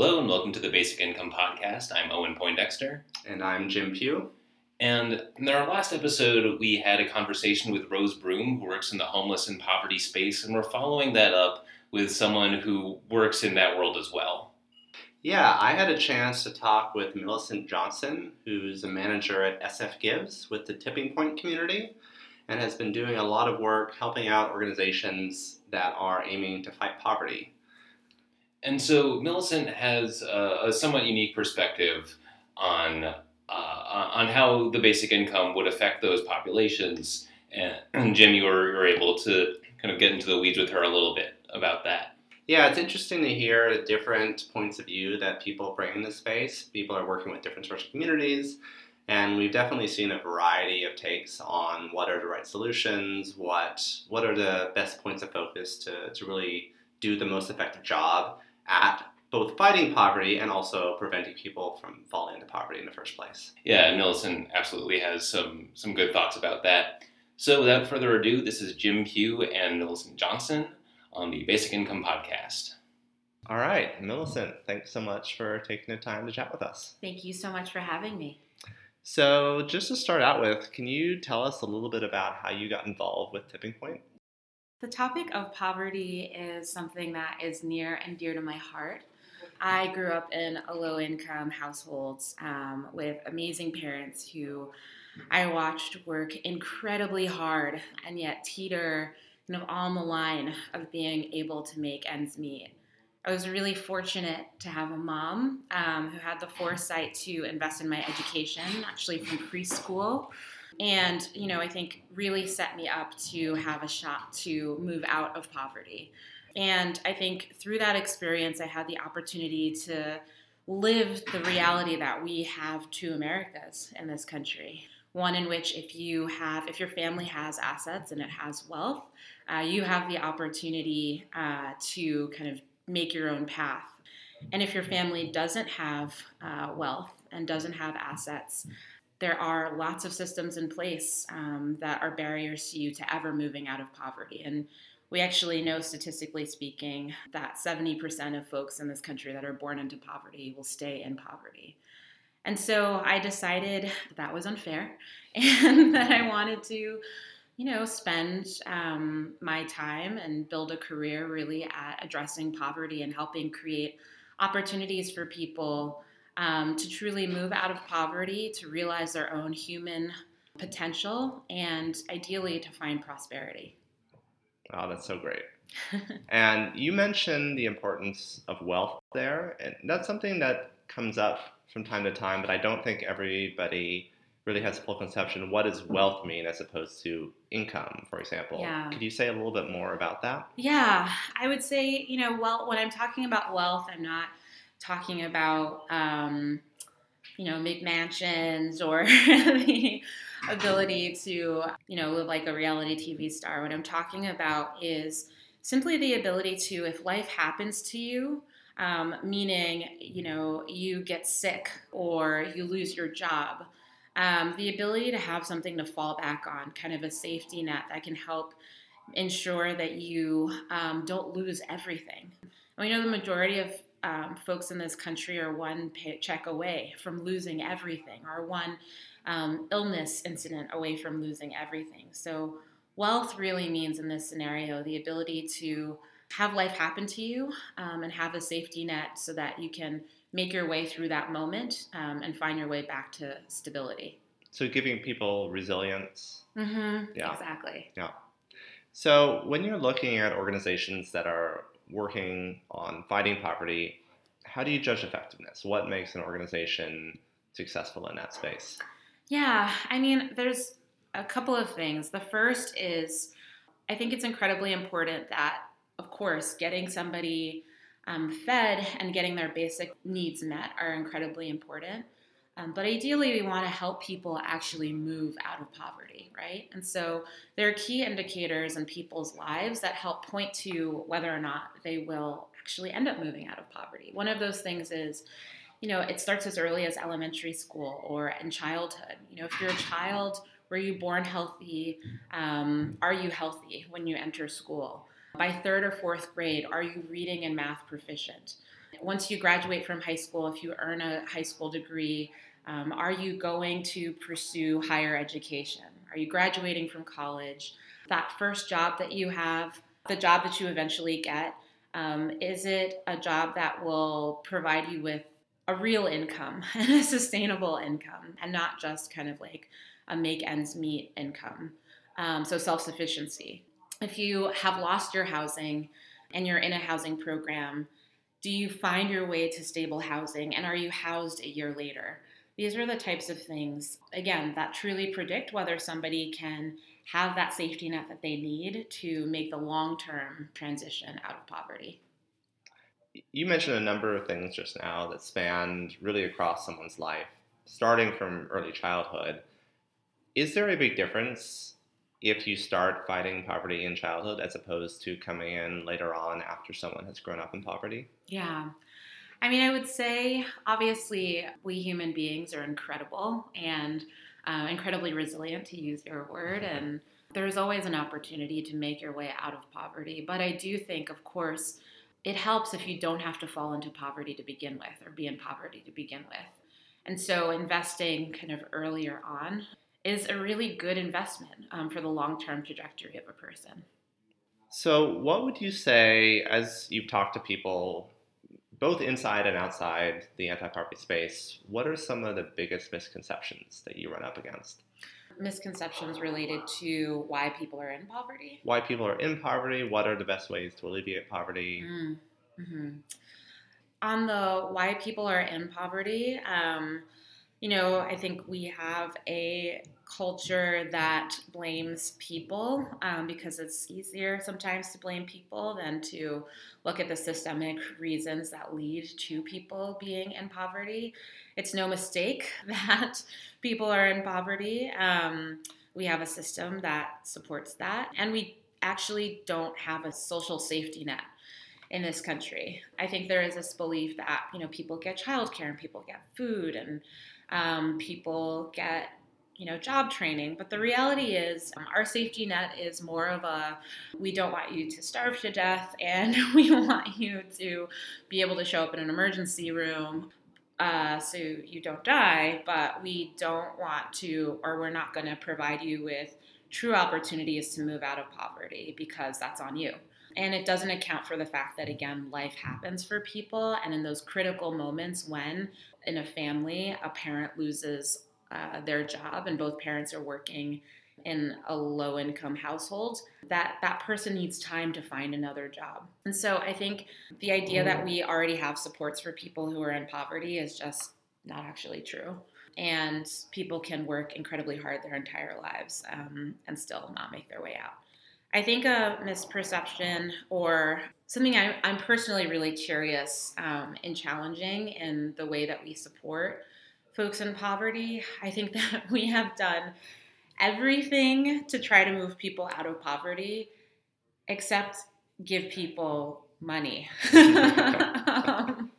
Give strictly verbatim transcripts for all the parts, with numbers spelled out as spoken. Hello and welcome to the Basic Income Podcast. I'm Owen Poindexter. And I'm Jim Pugh. And in our last episode, we had a conversation with Rose Broom, who works in the homeless and poverty space, and we're following that up with someone who works in that world as well. Yeah, I had a chance to talk with Millicent Johnson, who's a manager at S F Gives with the Tipping Point community, and has been doing a lot of work helping out organizations that are aiming to fight poverty. And so Millicent has a, a somewhat unique perspective on uh, on how the basic income would affect those populations. And Jim, you were, you were able to kind of get into the weeds with her a little bit about that. Yeah, it's interesting to hear the different points of view that people bring in this space. People are working with different sorts of communities, and we've definitely seen a variety of takes on what are the right solutions, what what are the best points of focus to, to really do the most effective job at both fighting poverty and also preventing people from falling into poverty in the first place. Yeah, Millicent absolutely has some some good thoughts about that. So without further ado, this is Jim Pugh and Millicent Johnson on the Basic Income Podcast. All right, Millicent, thanks so much for taking the time to chat with us. Thank you so much for having me. So just to start out with, can you tell us a little bit about how you got involved with Tipping Point? The topic of poverty is something that is near and dear to my heart. I grew up in a low-income household um, with amazing parents who I watched work incredibly hard and yet teeter kind of on the line of being able to make ends meet. I was really fortunate to have a mom um, who had the foresight to invest in my education, actually from preschool. And, you know, I think really set me up to have a shot to move out of poverty. And I think through that experience, I had the opportunity to live the reality that we have two Americas in this country. One in which if you have, if your family has assets and it has wealth, uh, you have the opportunity uh, to kind of make your own path. And if your family doesn't have uh, wealth and doesn't have assets, there are lots of systems in place um, that are barriers to you to ever moving out of poverty. And we actually know, statistically speaking, that seventy percent of folks in this country that are born into poverty will stay in poverty. And so I decided that, that was unfair and that I wanted to, you know, spend um, my time and build a career really at addressing poverty and helping create opportunities for people Um, to truly move out of poverty, to realize their own human potential, and ideally to find prosperity. Oh, that's so great. And you mentioned the importance of wealth there, and that's something that comes up from time to time, but I don't think everybody really has a full conception. What does wealth mean as opposed to income, for example? Yeah. Could you say a little bit more about that? Yeah, I would say, you know, well, when I'm talking about wealth, I'm not talking about, um, you know, McMansions or the ability to, you know, live like a reality T V star. What I'm talking about is simply the ability to, if life happens to you, um, meaning, you know, you get sick or you lose your job, um, the ability to have something to fall back on, kind of a safety net that can help ensure that you um, don't lose everything. And we know the majority of Um, folks in this country are one paycheck away from losing everything, or one um, illness incident away from losing everything. So wealth really means in this scenario the ability to have life happen to you um, and have a safety net so that you can make your way through that moment um, and find your way back to stability. So giving people resilience. Mm-hmm. Yeah. Exactly. Yeah. So when you're looking at organizations that are working on fighting poverty, how do you judge effectiveness? What makes an organization successful in that space? Yeah, I mean, there's a couple of things. The first is, I think it's incredibly important that, of course, getting somebody um, fed and getting their basic needs met are incredibly important. Um, but ideally, we want to help people actually move out of poverty, right? And so there are key indicators in people's lives that help point to whether or not they will actually end up moving out of poverty. One of those things is, you know, it starts as early as elementary school or in childhood. You know, if you're a child, were you born healthy? Um, are you healthy when you enter school? By third or fourth grade, are you reading and math proficient? once you graduate from high school, if you earn a high school degree, um, are you going to pursue higher education? Are you graduating from college? That first job that you have, the job that you eventually get, um, is it a job that will provide you with a real income and a sustainable income and not just kind of like a make ends meet income? Um, so self-sufficiency. If you have lost your housing and you're in a housing program, do you find your way to stable housing, and are you housed a year later? These are the types of things, again, that truly predict whether somebody can have that safety net that they need to make the long-term transition out of poverty. You mentioned a number of things just now that spanned really across someone's life, starting from early childhood. Is there a big difference if you start fighting poverty in childhood as opposed to coming in later on after someone has grown up in poverty? Yeah. I mean, I would say, obviously, we human beings are incredible and uh, incredibly resilient, to use your word, and there's always an opportunity to make your way out of poverty. But I do think, of course, it helps if you don't have to fall into poverty to begin with or be in poverty to begin with. And so investing kind of earlier on is a really good investment um, for the long-term trajectory of a person. So what would you say, as you've talked to people, both inside and outside the anti-poverty space, what are some of the biggest misconceptions that you run up against? Misconceptions related to why people are in poverty? Why people are in poverty, what are the best ways to alleviate poverty? Mm-hmm. On the why people are in poverty, um, you know, I think we have a culture that blames people um, because it's easier sometimes to blame people than to look at the systemic reasons that lead to people being in poverty. It's no mistake that people are in poverty. Um, we have a system that supports that, and we actually don't have a social safety net in this country. I think there is this belief that, you know, people get childcare and people get food and um, people get, you know, job training. But the reality is um, our safety net is more of a, we don't want you to starve to death and we want you to be able to show up in an emergency room uh, so you don't die, but we don't want to, or we're not going to provide you with true opportunities to move out of poverty because that's on you. And it doesn't account for the fact that, again, life happens for people. And in those critical moments when, in a family, a parent loses uh, their job and both parents are working in a low-income household, that that person needs time to find another job. And so I think the idea that we already have supports for people who are in poverty is just not actually true. And people can work incredibly hard their entire lives um, and still not make their way out. I think a misperception or something I, I'm personally really curious um, and challenging in the way that we support folks in poverty. I think that we have done everything to try to move people out of poverty except give people money. um,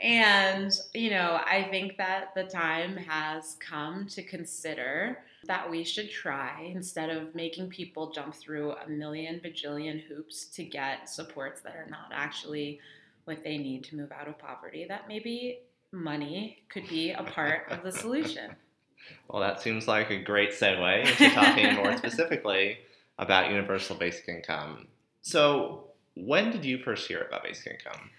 and, you know, I think that the time has come to consider that we should try, instead of making people jump through a million bajillion hoops to get supports that are not actually what they need to move out of poverty, that maybe money could be a part of the solution. Well, that seems like a great segue into talking more specifically about universal basic income. So when did you first hear about basic income?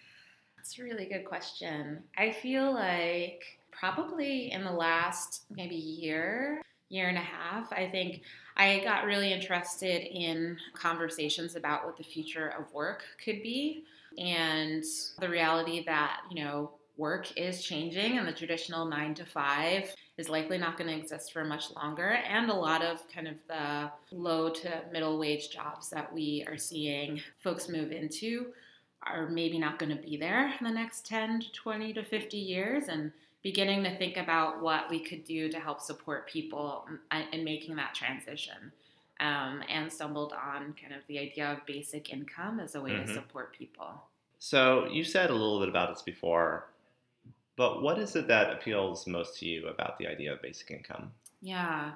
That's a really good question. I feel like probably in the last maybe year, year and a half, I think I got really interested in conversations about what the future of work could be and the reality that, you know, work is changing and the traditional nine to five is likely not going to exist for much longer. And a lot of kind of the low to middle wage jobs that we are seeing folks move into are maybe not going to be there in the next ten to twenty to fifty years. And beginning to think about what we could do to help support people in making that transition, um, and stumbled on kind of the idea of basic income as a way mm-hmm. to support people. So you said a little bit about this before, but what is it that appeals most to you about the idea of basic income? Yeah.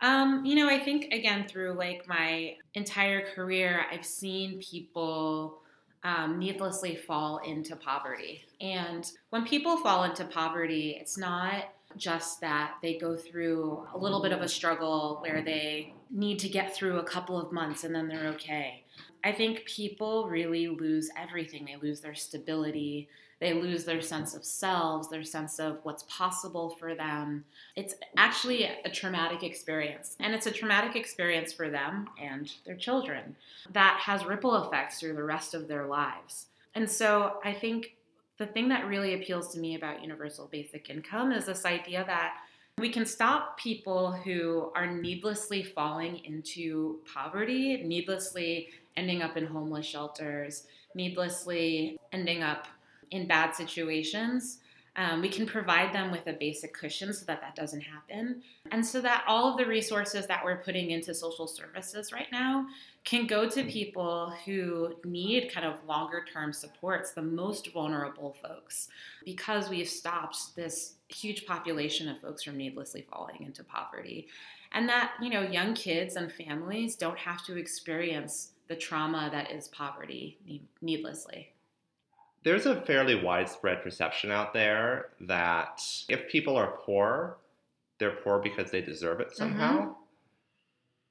Um, you know, I think, again, through like my entire career, I've seen people um, needlessly fall into poverty. And when people fall into poverty, it's not just that they go through a little bit of a struggle where they need to get through a couple of months and then they're okay. I think people really lose everything. They lose their stability. They lose their sense of selves, their sense of what's possible for them. It's actually a traumatic experience. And it's a traumatic experience for them and their children that has ripple effects through the rest of their lives. And so I think the thing that really appeals to me about universal basic income is this idea that we can stop people who are needlessly falling into poverty, needlessly ending up in homeless shelters, needlessly ending up in bad situations. Um, we can provide them with a basic cushion so that that doesn't happen. And so that all of the resources that we're putting into social services right now can go to people who need kind of longer term supports, the most vulnerable folks, because we've stopped this huge population of folks from needlessly falling into poverty. And that, you know, young kids and families don't have to experience the trauma that is poverty needlessly. There's a fairly widespread perception out there that if people are poor, they're poor because they deserve it somehow, mm-hmm.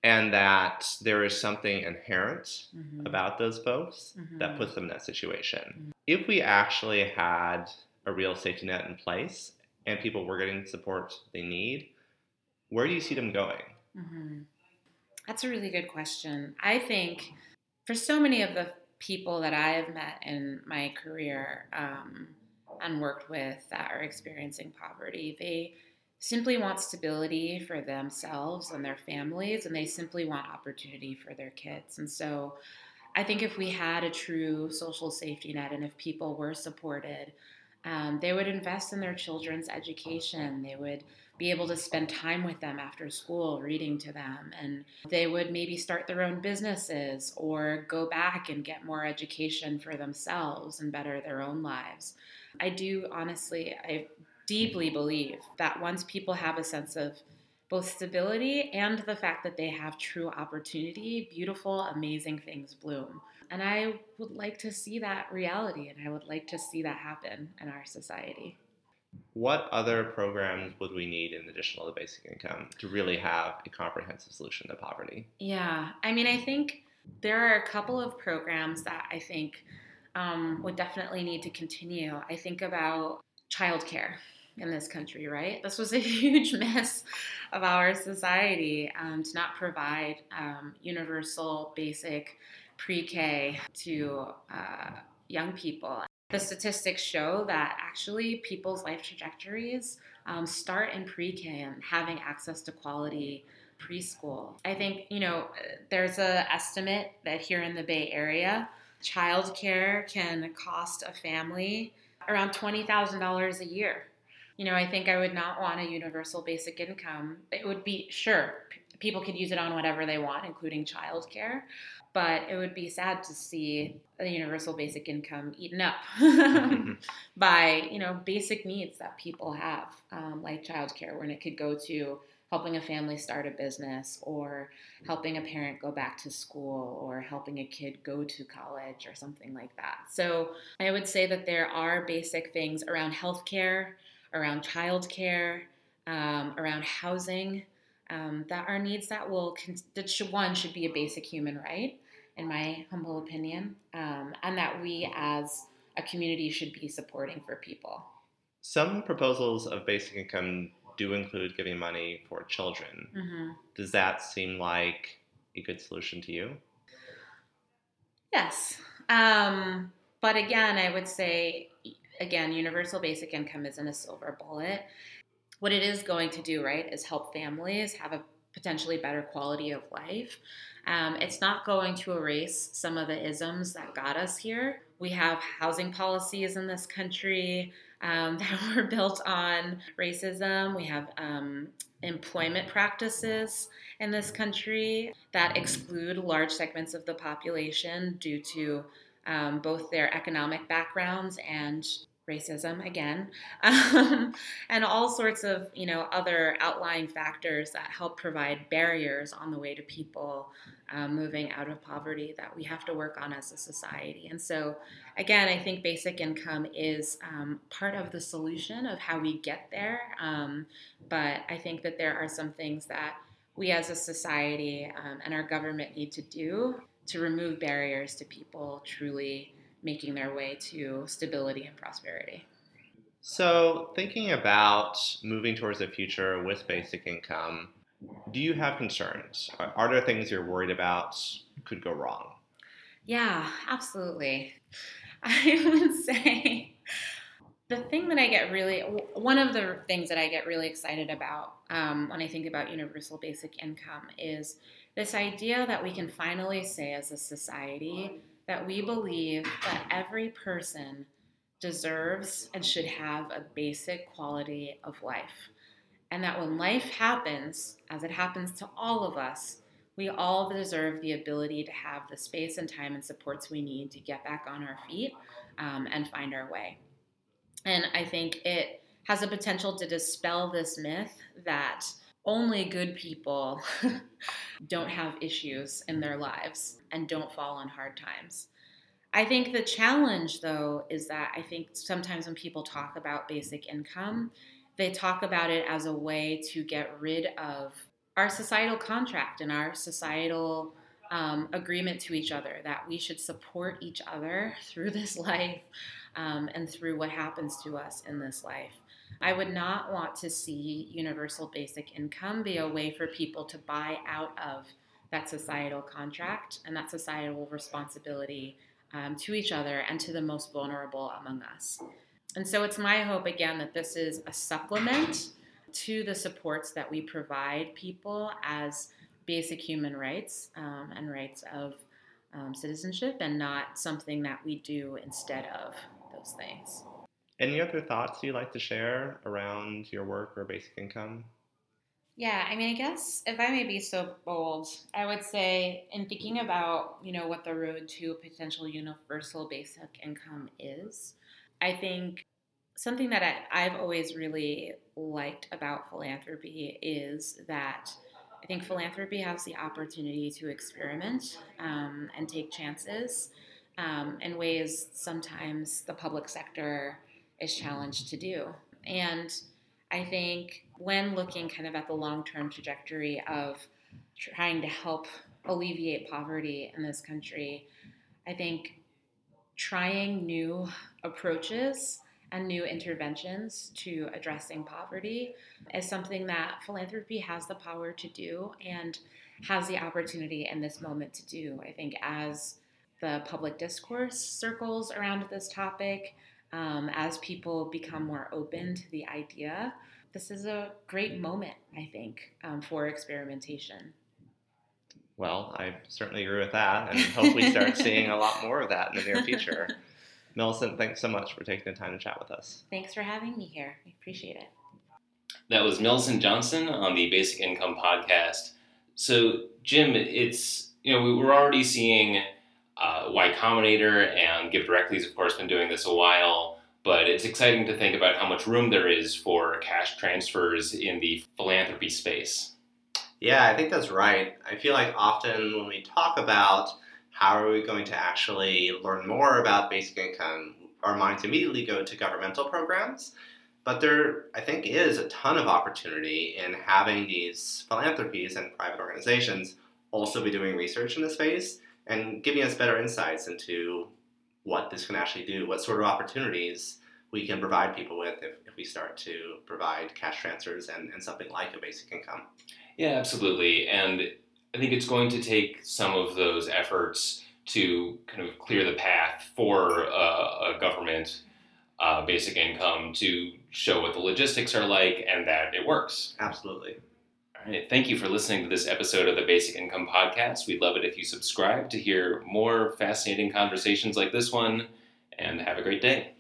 and that there is something inherent mm-hmm. about those folks mm-hmm. that puts them in that situation. Mm-hmm. If we actually had a real safety net in place and people were getting support they need, where do you see them going? Mm-hmm. That's a really good question. I think for so many of the people that I have met in my career um, and worked with that are experiencing poverty, they simply want stability for themselves and their families, and they simply want opportunity for their kids. And so I think if we had a true social safety net and if people were supported, um, they would invest in their children's education. They would be able to spend time with them after school, reading to them, and they would maybe start their own businesses or go back and get more education for themselves and better their own lives. I do honestly, I deeply believe that once people have a sense of both stability and the fact that they have true opportunity, beautiful, amazing things bloom. And I would like to see that reality, and I would like to see that happen in our society. What other programs would we need in addition to the basic income to really have a comprehensive solution to poverty? Yeah, I mean, I think there are a couple of programs that I think um, would definitely need to continue. I think about childcare in this country, right? This was a huge miss of our society um, to not provide um, universal basic pre-K to uh, young people. The statistics show that actually people's life trajectories um, start in pre-K and having access to quality preschool. I think, you know, there's an estimate that here in the Bay Area, childcare can cost a family around twenty thousand dollars a year. You know, I think I would not want a universal basic income. It would be, sure, p- people could use it on whatever they want, including childcare. But it would be sad to see a universal basic income eaten up by, you know, basic needs that people have, um, like childcare, when it could go to helping a family start a business or helping a parent go back to school or helping a kid go to college or something like that. So I would say that there are basic things around healthcare, around childcare, um, around housing. Um, that are needs that will, that should, one, should be a basic human right, in my humble opinion, um, and that we as a community should be supporting for people. Some proposals of basic income do include giving money for children. Mm-hmm. Does that seem like a good solution to you? Yes. Um, but again, I would say, again, universal basic income isn't a silver bullet. What it is going to do, right, is help families have a potentially better quality of life. Um, it's not going to erase some of the isms that got us here. We have housing policies in this country um, that were built on racism. We have um, employment practices in this country that exclude large segments of the population due to um, both their economic backgrounds and racism again, um, and all sorts of, you know, other outlying factors that help provide barriers on the way to people um, moving out of poverty that we have to work on as a society. And so, again, I think basic income is um, part of the solution of how we get there. Um, but I think that there are some things that we as a society um, and our government need to do to remove barriers to people truly making their way to stability and prosperity. So thinking about moving towards a future with basic income, do you have concerns? Are there things you're worried about could go wrong? Yeah, absolutely. I would say the thing that I get really, one of the things that I get really excited about um, when I think about universal basic income is this idea that we can finally say as a society that we believe that every person deserves and should have a basic quality of life. And that when life happens, as it happens to all of us, we all deserve the ability to have the space and time and supports we need to get back on our feet um, and find our way. And I think it has the potential to dispel this myth that only good people don't have issues in their lives and don't fall on hard times. I think the challenge, though, is that I think sometimes when people talk about basic income, they talk about it as a way to get rid of our societal contract and our societal um, agreement to each other, that we should support each other through this life um, and through what happens to us in this life. I would not want to see universal basic income be a way for people to buy out of that societal contract and that societal responsibility um, to each other and to the most vulnerable among us. And so it's my hope, again, that this is a supplement to the supports that we provide people as basic human rights um, and rights of um, citizenship, and not something that we do instead of those things. Any other thoughts you'd like to share around your work or basic income? Yeah, I mean, I guess if I may be so bold, I would say in thinking about, you know, what the road to a potential universal basic income is, I think something that I, I've always really liked about philanthropy is that I think philanthropy has the opportunity to experiment um, and take chances um, in ways sometimes the public sector is challenged to do. And I think when looking kind of at the long-term trajectory of trying to help alleviate poverty in this country, I think trying new approaches and new interventions to addressing poverty is something that philanthropy has the power to do and has the opportunity in this moment to do. I think as the public discourse circles around this topic, Um, as people become more open to the idea, this is a great moment, I think, um, for experimentation. Well, I certainly agree with that, and hope we start seeing a lot more of that in the near future. Millicent, thanks so much for taking the time to chat with us. Thanks for having me here. I appreciate it. That was Millicent Johnson on the Basic Income Podcast. So, Jim, it's, you know, we were already seeing Uh, Y Combinator and GiveDirectly's, of course, been doing this a while, but it's exciting to think about how much room there is for cash transfers in the philanthropy space. Yeah, I think that's right. I feel like often when we talk about how are we going to actually learn more about basic income, our minds immediately go to governmental programs, but there, I think, is a ton of opportunity in having these philanthropies and private organizations also be doing research in the space and giving us better insights into what this can actually do, what sort of opportunities we can provide people with if, if we start to provide cash transfers and, and something like a basic income. Yeah, absolutely. And I think it's going to take some of those efforts to kind of clear the path for uh, a government uh, basic income to show what the logistics are like and that it works. Absolutely. All right. Thank you for listening to this episode of the Basic Income Podcast. We'd love it if you subscribe to hear more fascinating conversations like this one, and have a great day.